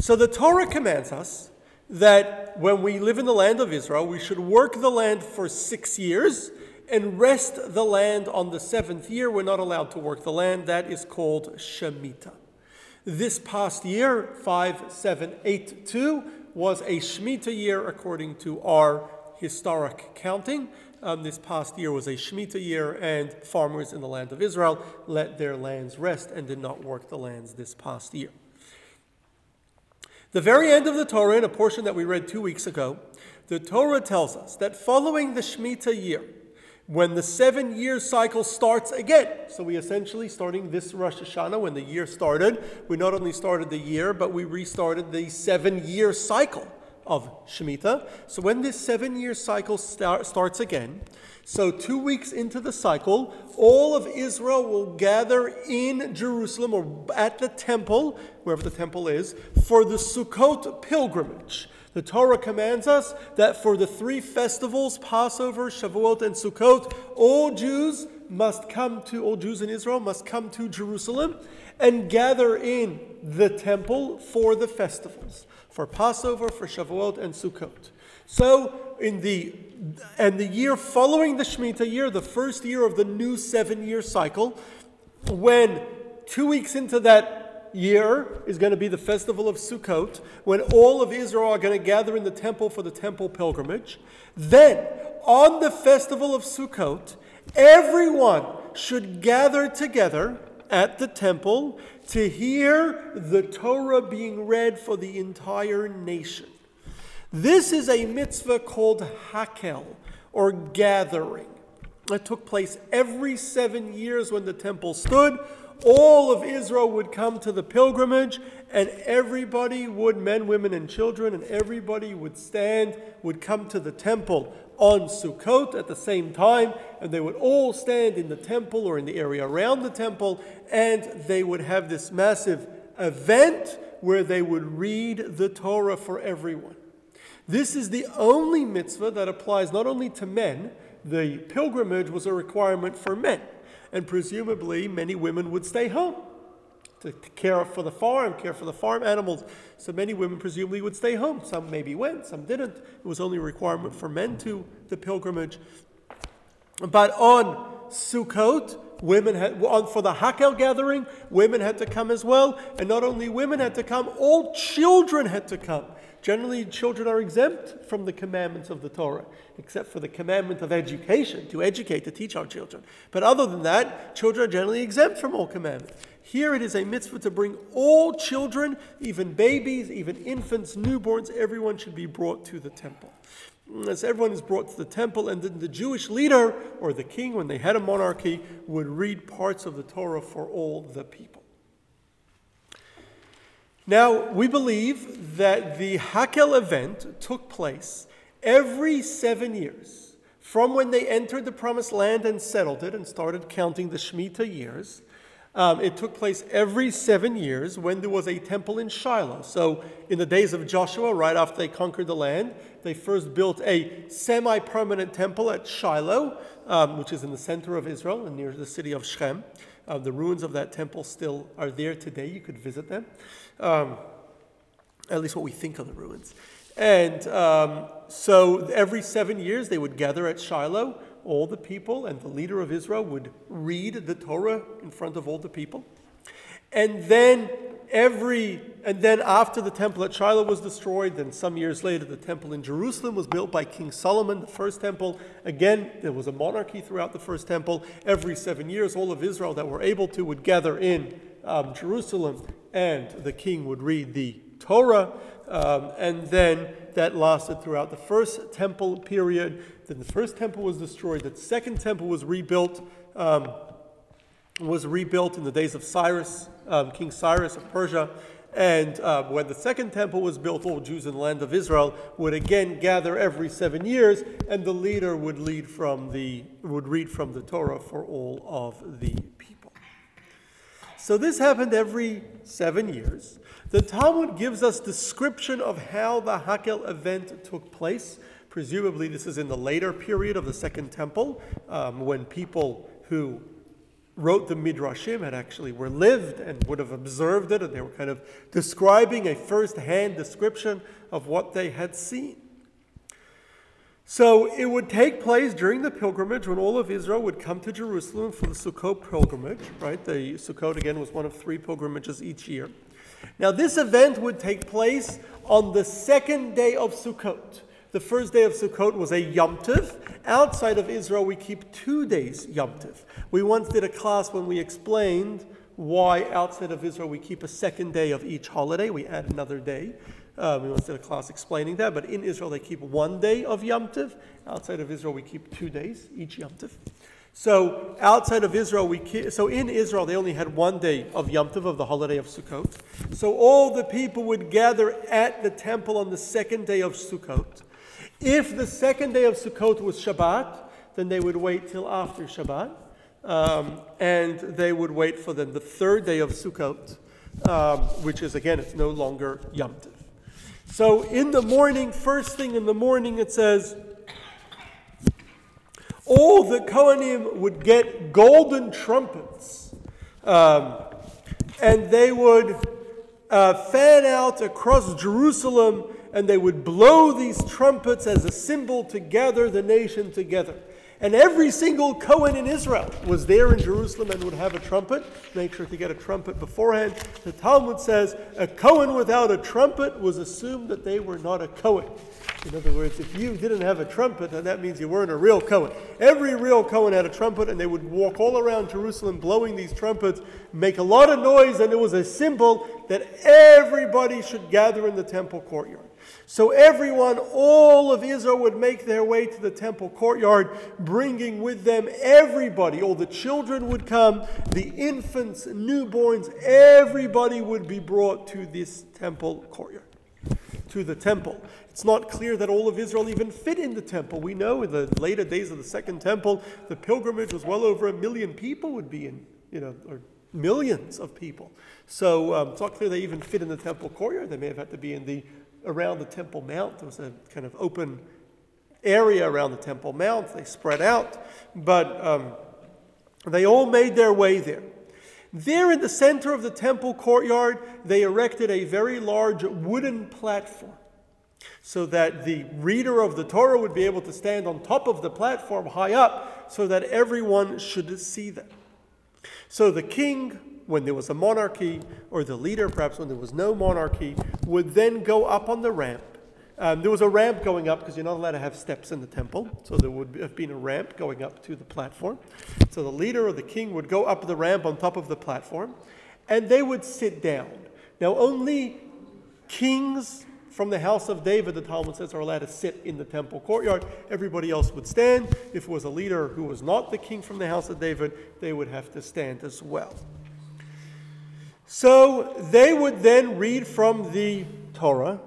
So the Torah commands us that when we live in the land of Israel, we should work the land for 6 years and rest the land on the 7th year. We're not allowed to work the land. That is called Shemitah. This past year, 5782, was a Shemitah year according to our historic counting. This past year was a Shemitah year, and farmers in the land of Israel let their lands rest and did not work the lands this past year. The very end of the Torah, in a portion that we read 2 weeks ago, the Torah tells us that following the Shemitah year, when the 7-year cycle starts again, so we essentially, starting this Rosh Hashanah, when the year started, we not only started the year, but we restarted the 7-year cycle of Shemitah. So when this 7-year cycle starts again, so 2 weeks into the cycle, all of Israel will gather in Jerusalem or at the temple, wherever the temple is, for the Sukkot pilgrimage. The Torah commands us that for the 3 festivals, Passover, Shavuot, and Sukkot, all Jews in Israel must come to Jerusalem and gather in the temple for the festivals, for Passover, for Shavuot, and Sukkot. So, in the year following the Shemitah year, the first year of the new 7-year cycle, when 2 weeks into that year is going to be the festival of Sukkot, when all of Israel are going to gather in the temple for the temple pilgrimage. Then, on the festival of Sukkot, everyone should gather together at the temple to hear the Torah being read for the entire nation. This is a mitzvah called Hakel, or gathering, that took place every 7 years when the temple stood. All of Israel would come to the pilgrimage, and everybody would, men, women, and children, and everybody would stand, would come to the temple on Sukkot at the same time, and they would all stand in the temple or in the area around the temple, and they would have this massive event where they would read the Torah for everyone. This is the only mitzvah that applies not only to men. The pilgrimage was a requirement for men. And presumably, many women would stay home to care for the farm animals. So many women presumably would stay home. Some maybe went, some didn't. It was only a requirement for men to the pilgrimage. But on Sukkot, for the Hakel gathering, women had to come as well. And not only women had to come, all children had to come. Generally, children are exempt from the commandments of the Torah, except for the commandment of education, to educate, to teach our children. But other than that, children are generally exempt from all commandments. Here it is a mitzvah to bring all children, even babies, even infants, newborns, everyone should be brought to the temple. As everyone is brought to the temple, and then the Jewish leader, or the king, when they had a monarchy, would read parts of the Torah for all the people. Now, we believe that the Hakel event took place every 7 years, from when they entered the Promised Land and settled it and started counting the Shemitah years. It took place every 7 years when there was a temple in Shiloh. So in the days of Joshua, right after they conquered the land, they first built a semi-permanent temple at Shiloh, which is in the center of Israel and near the city of Shechem. The ruins of that temple still are there today. You could visit them. At least what we think are the ruins. And so every 7 years they would gather at Shiloh, all the people, and the leader of Israel would read the Torah in front of all the people. And then after the temple at Shiloh was destroyed, then some years later the temple in Jerusalem was built by King Solomon, the first temple. Again, there was a monarchy throughout the first temple. Every 7 years, all of Israel that were able to would gather in Jerusalem, and the king would read the Torah. And then that lasted throughout the first temple period. Then the first temple was destroyed. The second temple was rebuilt. In the days of Cyrus, King Cyrus of Persia. And when the second temple was built, all Jews in the land of Israel would again gather every 7 years, and the leader would read from the Torah for all of the people. So this happened every 7 years. The Talmud gives us description of how the Hakel event took place. Presumably this is in the later period of the second temple, when people who wrote the Midrashim had actually were lived and would have observed it, and they were kind of describing a first-hand description of what they had seen. So it would take place during the pilgrimage when all of Israel would come to Jerusalem for the Sukkot pilgrimage, right? The Sukkot, again, was one of three pilgrimages each year. Now, this event would take place on the second day of Sukkot. The first day of Sukkot was a Yom Tov. Outside of Israel, we keep 2 days Yom Tov. We once did a class when we explained why outside of Israel we keep a second day of each holiday. We add another day. We once did a class explaining that. But in Israel, they keep 1 day of Yom Tov. Outside of Israel, we keep 2 days each Yom Tov. So outside of Israel, so in Israel, they only had 1 day of Yom Tov, of the holiday of Sukkot. So all the people would gather at the temple on the second day of Sukkot. If the second day of Sukkot was Shabbat, then they would wait till after Shabbat, and they would wait for then the third day of Sukkot, which is, again, it's no longer Yom Tov. So in the morning, first thing in the morning, it says, all the Kohenim would get golden trumpets, and they would fan out across Jerusalem, and they would blow these trumpets as a symbol to gather the nation together. And every single Kohen in Israel was there in Jerusalem and would have a trumpet. Make sure to get a trumpet beforehand. The Talmud says a Kohen without a trumpet was assumed that they were not a Kohen. In other words, if you didn't have a trumpet, then that means you weren't a real Kohen. Every real Kohen had a trumpet, and they would walk all around Jerusalem blowing these trumpets, make a lot of noise, and it was a symbol that everybody should gather in the temple courtyard. So everyone, all of Israel, would make their way to the temple courtyard, bringing with them everybody. All the children would come, the infants, newborns, everybody would be brought to this temple courtyard, to the temple. It's not clear that all of Israel even fit in the temple. We know in the later days of the Second Temple, the pilgrimage was well over 1 million people would be in, or millions of people. So it's not clear they even fit in the temple courtyard. They may have had to be in the around the Temple Mount. There was a kind of open area around the Temple Mount. They spread out, but they all made their way there. There in the center of the temple courtyard, they erected a very large wooden platform so that the reader of the Torah would be able to stand on top of the platform high up so that everyone should see them. So the king, when there was a monarchy, or the leader, perhaps when there was no monarchy, would then go up on the ramp. There was a ramp going up because you're not allowed to have steps in the temple. So there would have been a ramp going up to the platform. So the leader or the king would go up the ramp on top of the platform, and they would sit down. Now, only kings from the house of David, the Talmud says, are allowed to sit in the temple courtyard. Everybody else would stand. If it was a leader who was not the king from the house of David, they would have to stand as well. So they would then read from the Torah.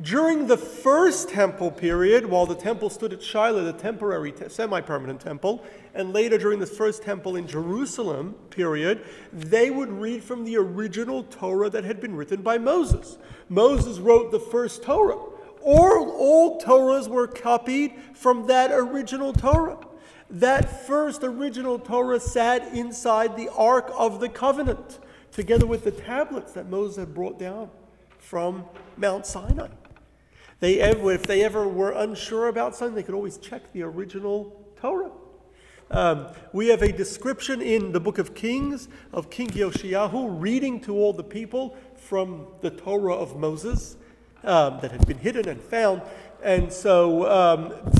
During the first temple period, while the temple stood at Shiloh, the temporary semi-permanent temple, and later during the first temple in Jerusalem period, they would read from the original Torah that had been written by Moses. Moses wrote the first Torah. All Torahs were copied from that original Torah. That first original Torah sat inside the Ark of the Covenant, together with the tablets that Moses had brought down from Mount Sinai. If they ever were unsure about something, they could always check the original Torah. We have a description in the Book of Kings of King Yoshiahu reading to all the people from the Torah of Moses that had been hidden and found. And so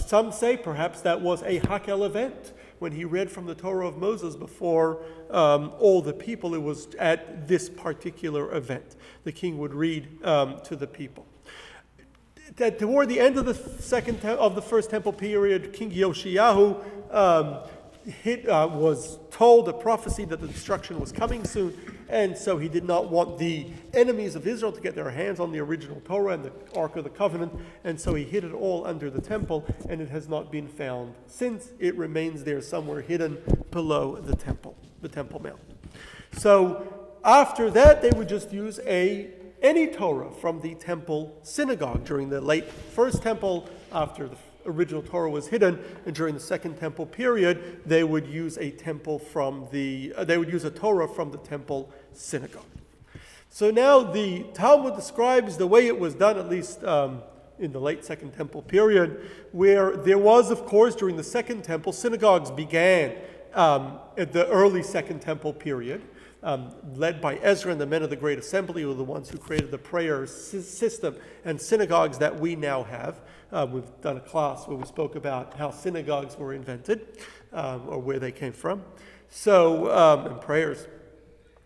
some say perhaps that was a Hakel event when he read from the Torah of Moses before all the people. It was at this particular event. The king would read to the people. Toward the end of the first temple period, King Yoshiahu was told a prophecy that the destruction was coming soon, and so he did not want the enemies of Israel to get their hands on the original Torah and the Ark of the Covenant, and so he hid it all under the temple, and it has not been found since. It remains there somewhere hidden below the Temple Mount. So after that, they would just use any Torah from the temple synagogue during the late first temple after the original Torah was hidden, and during the Second Temple period, they would use a temple from the they would use a Torah from the temple synagogue. So now the Talmud describes the way it was done, at least in the late Second Temple period, where there was, of course, during the Second Temple, synagogues began at the early Second Temple period, led by Ezra and the men of the Great Assembly, who were the ones who created the prayer system and synagogues that we now have. We've done a class where we spoke about how synagogues were invented, or where they came from, so and prayers.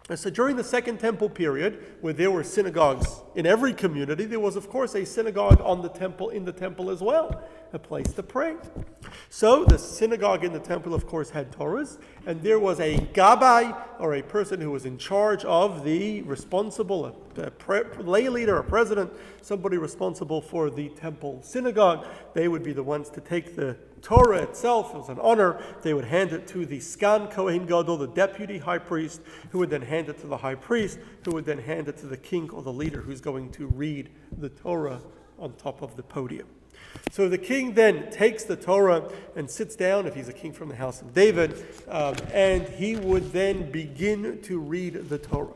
And so during the Second Temple period, where there were synagogues in every community, there was, of course, a synagogue on the temple, in the temple as well, a place to pray. So the synagogue in the temple, of course, had Torahs, and there was a gabai, or a person who was in charge of the responsible, a lay leader, a president, somebody responsible for the temple synagogue. They would be the ones to take the Torah itself. It was an honor. They would hand it to the Sgan Kohen Gadol, the deputy high priest, who would then hand it to the high priest, who would then hand it to the king or the leader who's going to read the Torah on top of the podium. So the king then takes the Torah and sits down, if he's a king from the house of David, and he would then begin to read the Torah.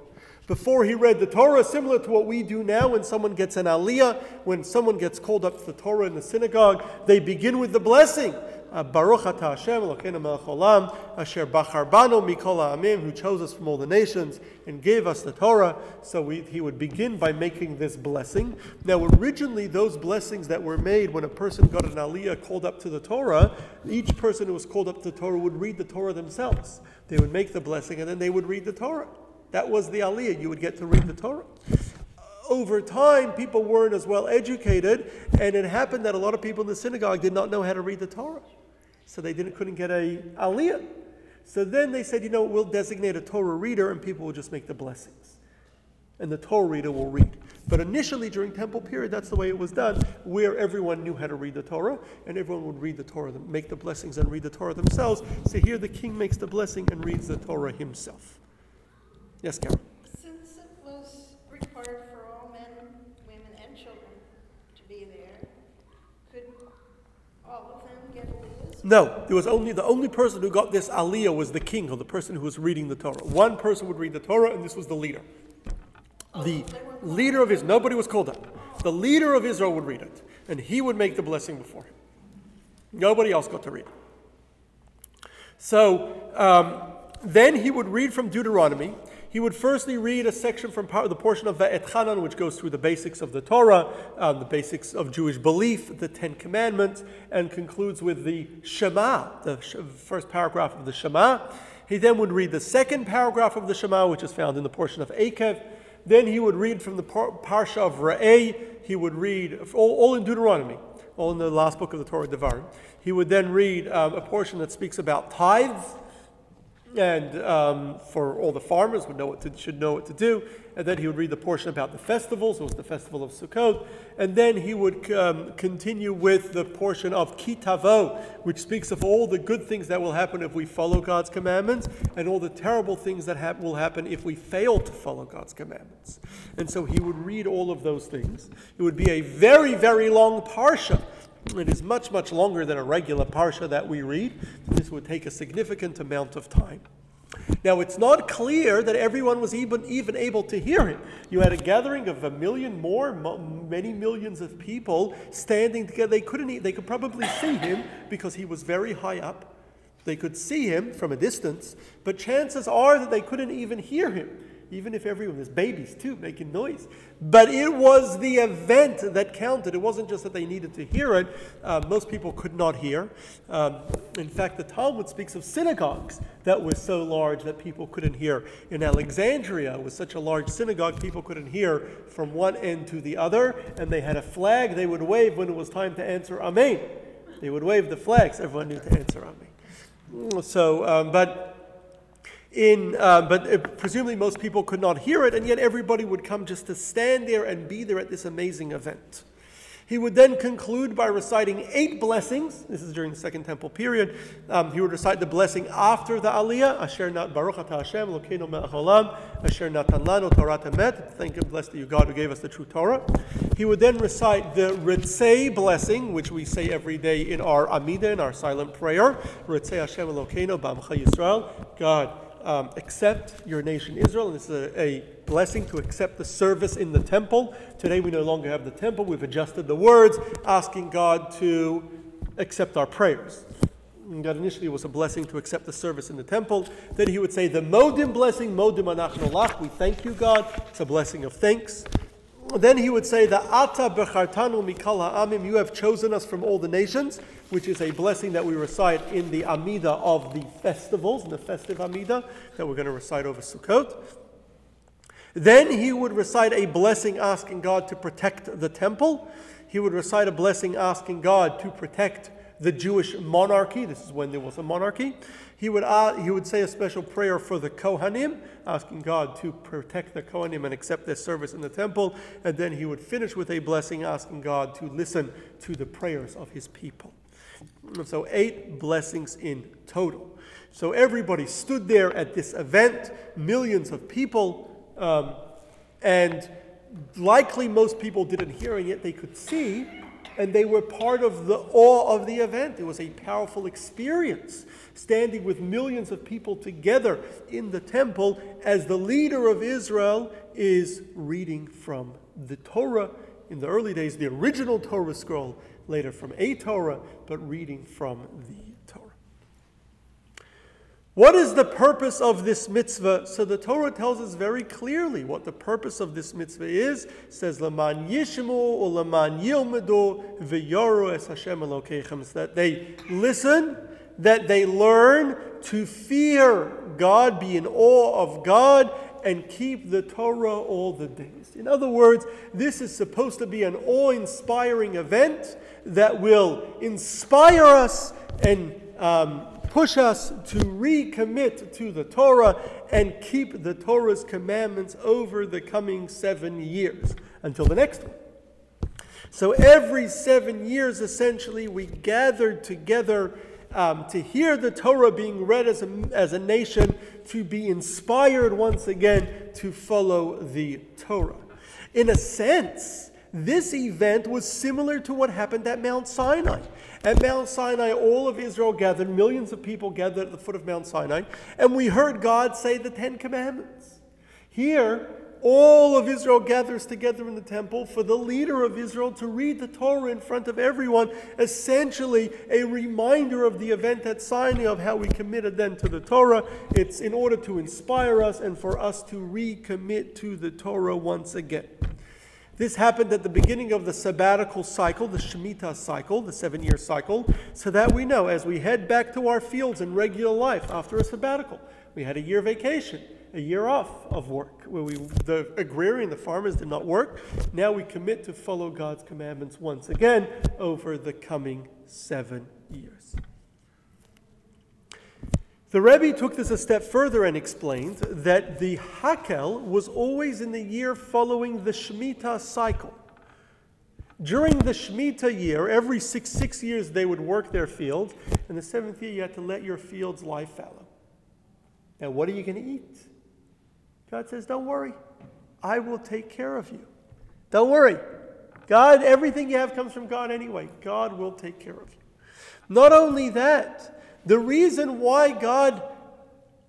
Before he read the Torah, similar to what we do now when someone gets an aliyah, when someone gets called up to the Torah in the synagogue, they begin with the blessing. Baruch atah Hashem, Elokeinu melech haolam, asher bachar banu mikol ha'amim, who chose us from all the nations and gave us the Torah. So he would begin by making this blessing. Now originally those blessings that were made when a person got an aliyah called up to the Torah, each person who was called up to the Torah would read the Torah themselves. They would make the blessing and then they would read the Torah. That was the aliyah. You would get to read the Torah. Over time, people weren't as well educated, and it happened that a lot of people in the synagogue did not know how to read the Torah. So they couldn't get an aliyah. So then they said, you know, we'll designate a Torah reader, and people will just make the blessings. And the Torah reader will read. But initially, during temple period, that's the way it was done, where everyone knew how to read the Torah, and everyone would read the Torah, make the blessings, and read the Torah themselves. So here the king makes the blessing and reads the Torah himself. Yes, Karen? Since it was required for all men, women, and children to be there, couldn't all of them get aliyahs? No, there was the only person who got this aliyah was the king, or the person who was reading the Torah. One person would read the Torah, and this was the leader. The leader of Israel, nobody was called up. The leader of Israel would read it, and he would make the blessing before him. Nobody else got to read it. So then he would read from Deuteronomy. He would firstly read a section from the portion of Va'etchanan, which goes through the basics of the Torah, the basics of Jewish belief, the Ten Commandments, and concludes with the Shema, the first paragraph of the Shema. He then would read the second paragraph of the Shema, which is found in the portion of Akev. Then he would read from the Parsha of Re'eh. He would read, all in Deuteronomy, all in the last book of the Torah, Devarim. He would then read a portion that speaks about tithes, and for all the farmers would know should know what to do. And then he would read the portion about the festivals. It was the festival of Sukkot. And then he would continue with the portion of Kitavo, which speaks of all the good things that will happen if we follow God's commandments and all the terrible things that will happen if we fail to follow God's commandments. And so he would read all of those things. It would be a very, very long parsha. It is much, much longer than a regular parsha that we read. This would take a significant amount of time. Now, it's not clear that everyone was even able to hear it. You had a gathering of many millions of people standing together. They could probably see him because he was very high up. They could see him from a distance, but chances are that they couldn't even hear him. Even if everyone, there's babies too, making noise. But it was the event that counted. It wasn't just that they needed to hear it. Most people could not hear. In fact, the Talmud speaks of synagogues that were so large that people couldn't hear. In Alexandria, it was such a large synagogue, people couldn't hear from one end to the other. And they had a flag they would wave when it was time to answer Amen. They would wave the flags. Everyone knew to answer Amen. So, but presumably most people could not hear it, and yet everybody would come just to stand there and be there at this amazing event. He would then conclude by reciting 8 blessings. This is during the Second Temple period. He would recite the blessing after the aliyah. Asher nat Baruch atah Hashem, Elokeinu melech haolam, Asher natan lanu Torat emet. Thank and blessed are you, God, who gave us the true Torah. He would then recite the Ritzay blessing, which we say every day in our Amidah, in our silent prayer. Ritzay Hashem Elokeinu b'amcha Yisrael. God, accept your nation Israel. And this is a blessing to accept the service in the temple. Today we no longer have the temple. We've adjusted the words, asking God to accept our prayers. And God initially was a blessing to accept the service in the temple. Then he would say the Modim blessing, Modim anachnu lach, we thank you, God. It's a blessing of thanks. Then he would say the Ata bechartanu mikal ha'amim, you have chosen us from all the nations, which is a blessing that we recite in the Amidah of the festivals, in the festive Amidah that we're going to recite over Sukkot. Then he would recite a blessing asking God to protect the temple. He would recite a blessing asking God to protect the Jewish monarchy. This is when there was a monarchy. He would say a special prayer for the Kohenim, asking God to protect the Kohenim and accept their service in the temple. And then he would finish with a blessing, asking God to listen to the prayers of his people. So 8 blessings in total. So everybody stood there at this event, millions of people, and likely most people didn't hear, and yet they could see. And they were part of the awe of the event. It was a powerful experience, standing with millions of people together in the temple as the leader of Israel is reading from the Torah. In the early days, the original Torah scroll, later from a Torah, but reading from the Torah. What is the purpose of this mitzvah? So the Torah tells us very clearly what the purpose of this mitzvah is. It says, L'man yishmu or L'man yilmedu v'yoru es Hashem Elokeichem. It's that they listen, that they learn to fear God, be in awe of God, and keep the Torah all the days. In other words, this is supposed to be an awe-inspiring event that will inspire us and push us to recommit to the Torah and keep the Torah's commandments over the coming 7 years until the next one. So every 7 years, essentially, we gather together to hear the Torah being read as a nation, to be inspired once again to follow the Torah. In a sense, this event was similar to what happened at Mount Sinai. At Mount Sinai, all of Israel gathered, millions of people gathered at the foot of Mount Sinai, and we heard God say the 10 commandments. Here, all of Israel gathers together in the temple for the leader of Israel to read the Torah in front of everyone, essentially a reminder of the event at Sinai of how we committed then to the Torah. It's in order to inspire us and for us to recommit to the Torah once again. This happened at the beginning of the sabbatical cycle, the Shemitah cycle, the 7-year cycle, so that we know as we head back to our fields in regular life after a sabbatical, we had a year vacation, a year off of work, where the agrarian, the farmers did not work. Now we commit to follow God's commandments once again over the coming 7 years. The Rebbe took this a step further and explained that the Hakel was always in the year following the Shemitah cycle. During the Shemitah year, every six years they would work their fields, and the 7th year you had to let your fields lie fallow. Now what are you going to eat? God says, don't worry, I will take care of you. Don't worry, God, everything you have comes from God anyway. God will take care of you. Not only that, the reason why God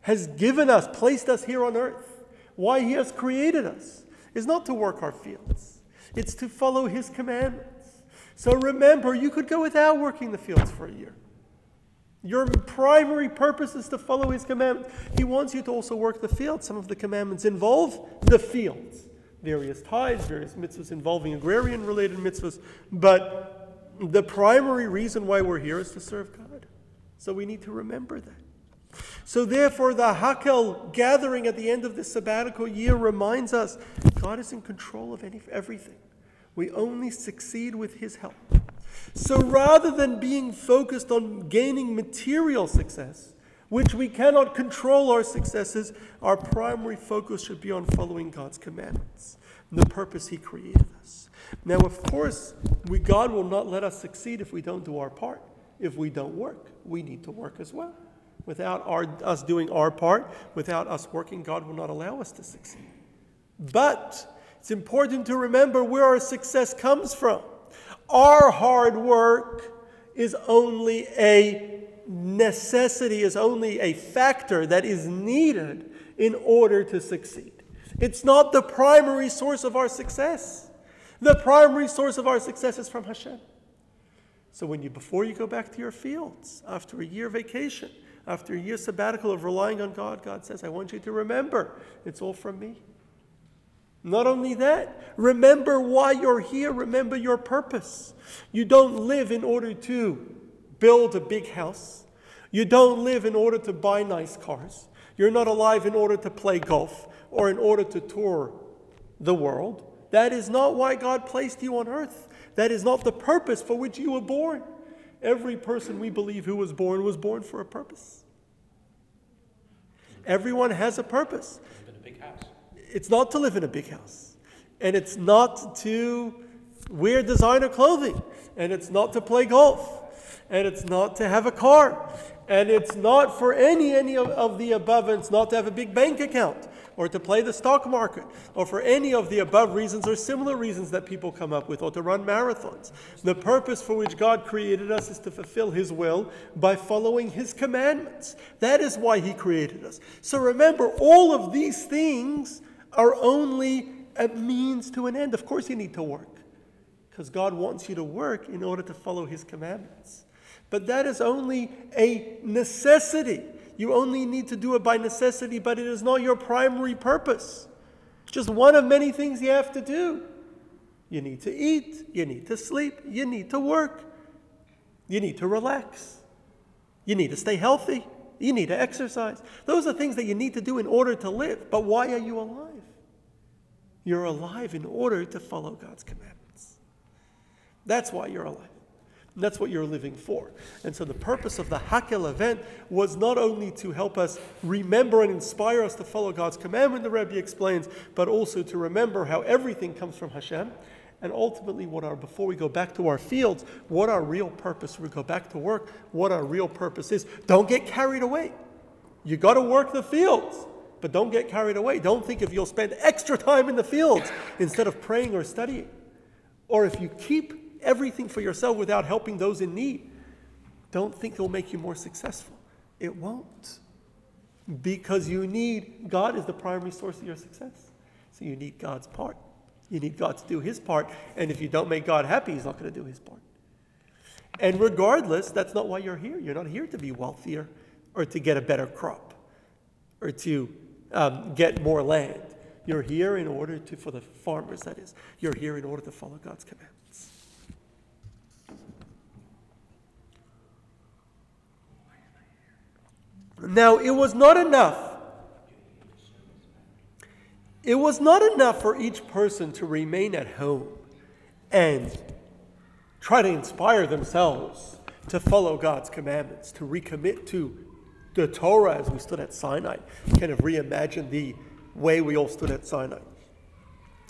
has given us, placed us here on earth, why he has created us, is not to work our fields. It's to follow his commandments. So remember, you could go without working the fields for a year. Your primary purpose is to follow his commandments. He wants you to also work the fields. Some of the commandments involve the fields. Various tithes, various mitzvahs involving agrarian-related mitzvahs. But the primary reason why we're here is to serve God. So we need to remember that. So therefore, the Hakel gathering at the end of this sabbatical year reminds us God is in control of everything. We only succeed with his help. So rather than being focused on gaining material success, which we cannot control our successes, our primary focus should be on following God's commandments and the purpose He created us. Now, of course, God will not let us succeed if we don't do our part. If we don't work, we need to work as well. Without us doing our part, without us working, God will not allow us to succeed. But it's important to remember where our success comes from. Our hard work is only a necessity, is only a factor that is needed in order to succeed. It's not the primary source of our success. The primary source of our success is from Hashem. So before you go back to your fields, after a year vacation, after a year sabbatical of relying on God, God says, I want you to remember, it's all from me. Not only that, remember why you're here. Remember your purpose. You don't live in order to build a big house. You don't live in order to buy nice cars. You're not alive in order to play golf or in order to tour the world. That is not why God placed you on earth. That is not the purpose for which you were born. Every person we believe who was born for a purpose. Everyone has a purpose. Live in a big house. It's not to live in a big house. And it's not to wear designer clothing. And it's not to play golf. And it's not to have a car. And it's not for any of the above. And it's not to have a big bank account or to play the stock market, or for any of the above reasons or similar reasons that people come up with, or to run marathons. The purpose for which God created us is to fulfill His will by following His commandments. That is why He created us. So remember, all of these things are only a means to an end. Of course you need to work, because God wants you to work in order to follow His commandments. But that is only a necessity. You only need to do it by necessity, but it is not your primary purpose. It's just one of many things you have to do. You need to eat, you need to sleep, you need to work, you need to relax, you need to stay healthy, you need to exercise. Those are things that you need to do in order to live. But why are you alive? You're alive in order to follow God's commandments. That's why you're alive. And that's what you're living for. And so the purpose of the Hakel event was not only to help us remember and inspire us to follow God's commandment, the Rebbe explains, but also to remember how everything comes from Hashem, and ultimately before we go back to our fields, what our real purpose, we go back to work, what our real purpose is. Don't get carried away. You got to work the fields, but don't get carried away. Don't think if you'll spend extra time in the fields instead of praying or studying, or if you keep everything for yourself without helping those in need, don't think it'll make you more successful. It won't. Because God is the primary source of your success. So you need God's part. You need God to do His part. And if you don't make God happy, He's not going to do His part. And regardless, that's not why you're here. You're not here to be wealthier or to get a better crop or to get more land. You're here in order to, for the farmers that is, you're here in order to follow God's commandments. Now, it was not enough. It was not enough for each person to remain at home and try to inspire themselves to follow God's commandments, to recommit to the Torah as we stood at Sinai, kind of reimagine the way we all stood at Sinai.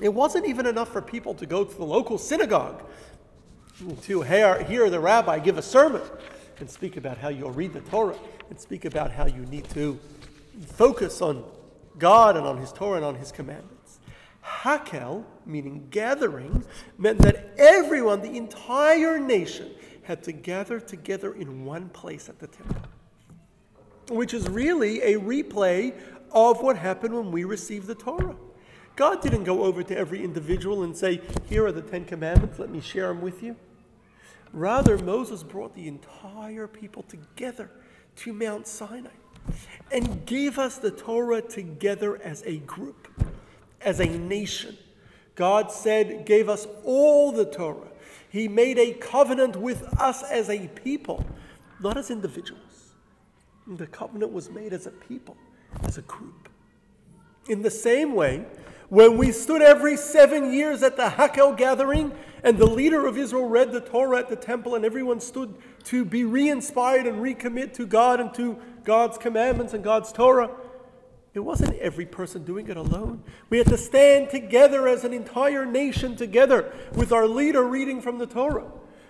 It wasn't even enough for people to go to the local synagogue to hear the rabbi give a sermon and speak about how you'll read the Torah and speak about how you need to focus on God and on His Torah and on His commandments. Hakel, meaning gathering, meant that everyone, the entire nation, had to gather together in one place at the temple, which is really a replay of what happened when we received the Torah. God didn't go over to every individual and say, here are the 10 commandments, let me share them with you. Rather, Moses brought the entire people together to Mount Sinai and gave us the Torah together as a group, as a nation. God gave us all the Torah. He made a covenant with us as a people, not as individuals. The covenant was made as a people, as a group. In the same way, when we stood every 7 years at the Hakel gathering and the leader of Israel read the Torah at the temple and everyone stood to be re-inspired and recommit to God and to God's commandments and God's Torah. It wasn't every person doing it alone. We had to stand together as an entire nation together with our leader reading from the Torah.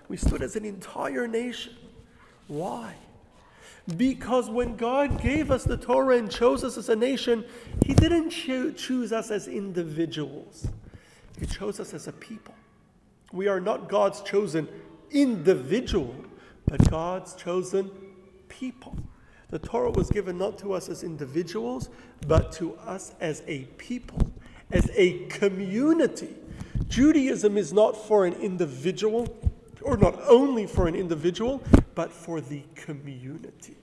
We stood as an entire nation. Why? Because when God gave us the Torah and chose us as a nation, He didn't choose us as individuals. He chose us as a people. We are not God's chosen individual, but God's chosen people. The Torah was given not to us as individuals, but to us as a people, as a community. Judaism is not for an individual, or not only for an individual, but for the community.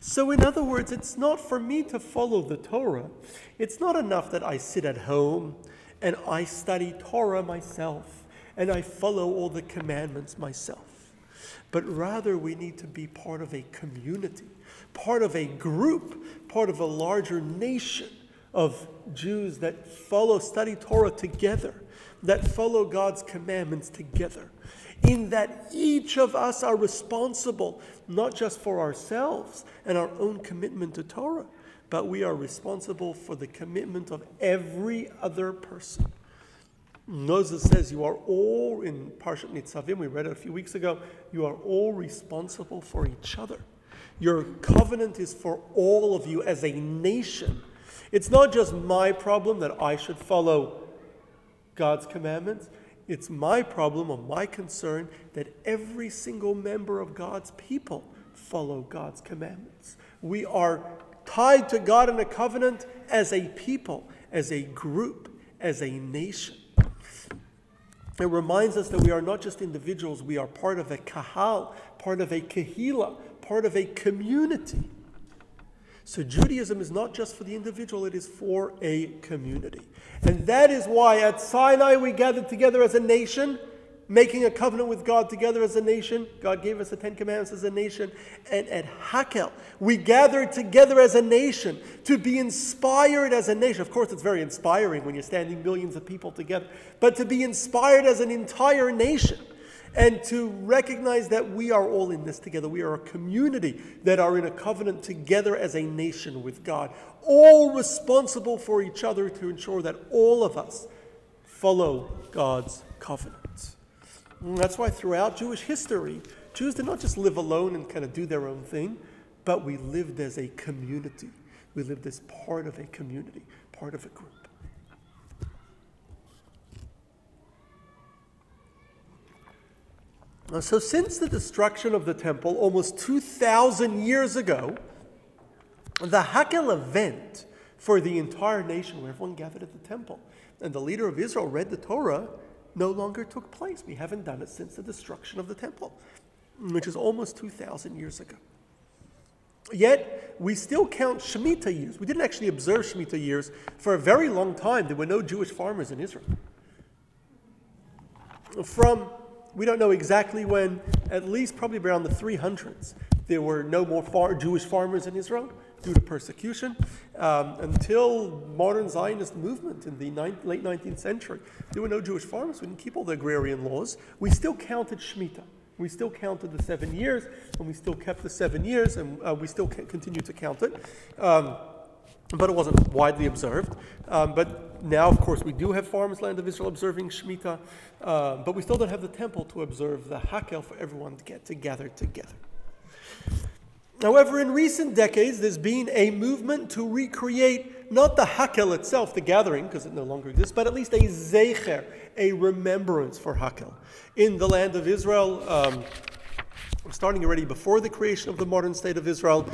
So in other words, it's not for me to follow the Torah. It's not enough that I sit at home and I study Torah myself and I follow all the commandments myself. But rather we need to be part of a community, part of a group, part of a larger nation of Jews that study Torah together, that follow God's commandments together. In that each of us are responsible, not just for ourselves and our own commitment to Torah, but we are responsible for the commitment of every other person. Moses says you are all, in Parshat Nitzavim, we read it a few weeks ago, you are all responsible for each other. Your covenant is for all of you as a nation. It's not just my problem that I should follow God's commandments. It's my problem or my concern that every single member of God's people follow God's commandments. We are tied to God in a covenant as a people, as a group, as a nation. It reminds us that we are not just individuals, we are part of a kahal, part of a kahila, part of a community. So Judaism is not just for the individual, it is for a community. And that is why at Sinai we gathered together as a nation, making a covenant with God together as a nation. God gave us the Ten Commandments as a nation. And at Hakel, we gathered together as a nation to be inspired as a nation. Of course, it's very inspiring when you're standing millions of people together, but to be inspired as an entire nation. And to recognize that we are all in this together. We are a community that are in a covenant together as a nation with God. All responsible for each other to ensure that all of us follow God's covenant. And that's why throughout Jewish history, Jews did not just live alone and kind of do their own thing, but we lived as a community. We lived as part of a community, part of a group. So since the destruction of the temple almost 2,000 years ago, the Hakel event for the entire nation where everyone gathered at the temple and the leader of Israel read the Torah no longer took place. We haven't done it since the destruction of the temple, which is almost 2,000 years ago. Yet, we still count Shemitah years. We didn't actually observe Shemitah years. For a very long time, there were no Jewish farmers in Israel. We don't know exactly when, at least probably around the 300s, there were no more Jewish farmers in Israel due to persecution until modern Zionist movement in the late 19th century. There were no Jewish farmers. We didn't keep all the agrarian laws. We still counted Shemitah. We still counted the 7 years, and we still kept the 7 years, and we still continue to count it. But it wasn't widely observed. But now, of course, we do have farms, land of Israel, observing Shemitah. But we still don't have the temple to observe the Hakel for everyone to gather together. However, in recent decades, there's been a movement to recreate not the Hakel itself, the gathering, because it no longer exists, but at least a zecher, a remembrance for Hakel. In the land of Israel, starting already before the creation of the modern state of Israel,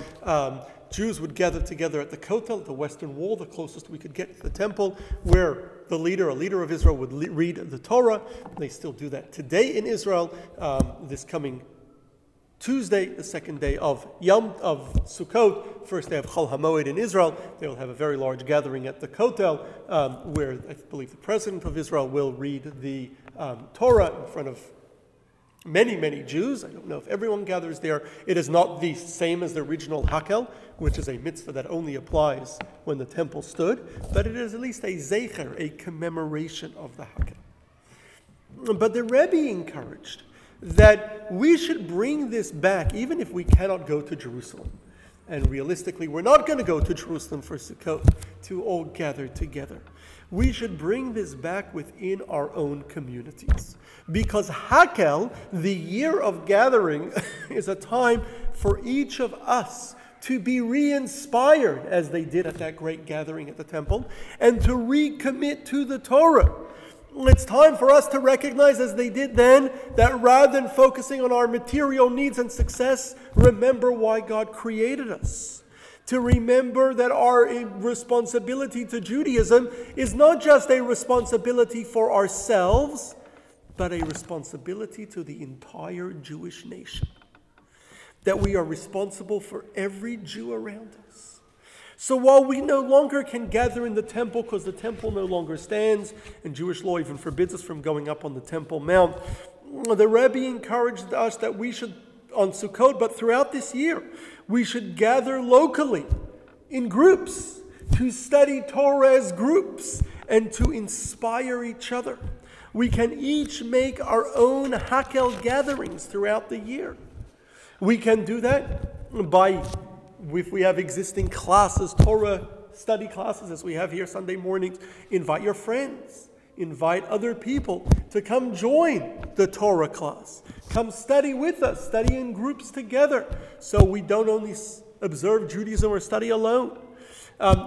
Jews would gather together at the Kotel, the Western Wall, the closest we could get to the temple, where the leader of Israel would read the Torah. They still do that today in Israel. This coming Tuesday, the second day of Sukkot, first day of Chol HaMoed in Israel, they will have a very large gathering at the Kotel, where I believe the president of Israel will read the Torah in front of many, many Jews. I don't know if everyone gathers there. It is not the same as the original Hakel, which is a mitzvah that only applies when the temple stood, but it is at least a zecher, a commemoration of the Hakel. But the Rebbe encouraged that we should bring this back, even if we cannot go to Jerusalem. And realistically, we're not going to go to Jerusalem for Sukkot to all gather together. We should bring this back within our own communities. Because Hakel, the year of gathering, is a time for each of us to be re-inspired, as they did at that great gathering at the temple, and to recommit to the Torah. It's time for us to recognize, as they did then, that rather than focusing on our material needs and success, remember why God created us. To remember that our responsibility to Judaism is not just a responsibility for ourselves, but a responsibility to the entire Jewish nation. That we are responsible for every Jew around us. So while we no longer can gather in the temple because the temple no longer stands, and Jewish law even forbids us from going up on the Temple Mount, the Rebbe encouraged us that we should, on Sukkot, but throughout this year, we should gather locally in groups to study Torah as groups and to inspire each other. We can each make our own Hakel gatherings throughout the year. We can do that by, if we have existing classes, Torah study classes, as we have here Sunday mornings, invite your friends, invite other people to come join the Torah class. Come study with us, study in groups together, so we don't only observe Judaism or study alone.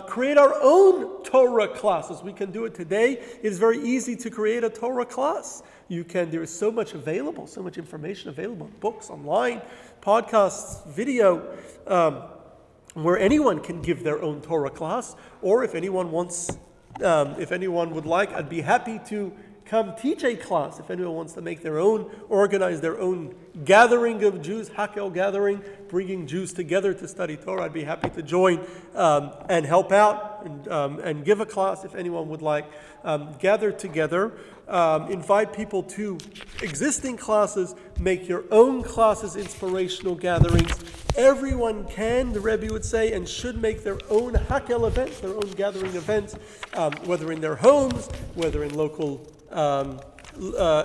Create our own Torah classes. We can do it today. It's very easy to create a Torah class. You can, there is so much available, so much information available, books, online, podcasts, video, where anyone can give their own Torah class, or if anyone wants, if anyone would like, I'd be happy to come teach a class. If anyone wants to make their own, organize their own gathering of Jews, Hakel gathering, bringing Jews together to study Torah, I'd be happy to join and help out and give a class if anyone would like. Gather together, invite people to existing classes, make your own classes inspirational gatherings. Everyone can, the Rebbe would say, and should make their own Hakel events, their own gathering events, whether in their homes, whether in local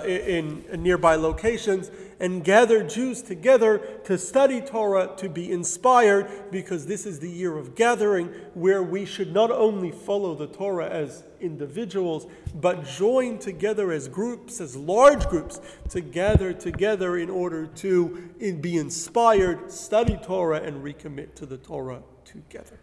in nearby locations, and gather Jews together to study Torah, to be inspired, because this is the year of gathering where we should not only follow the Torah as individuals, but join together as groups, as large groups, to gather together in order to be inspired, study Torah, and recommit to the Torah together.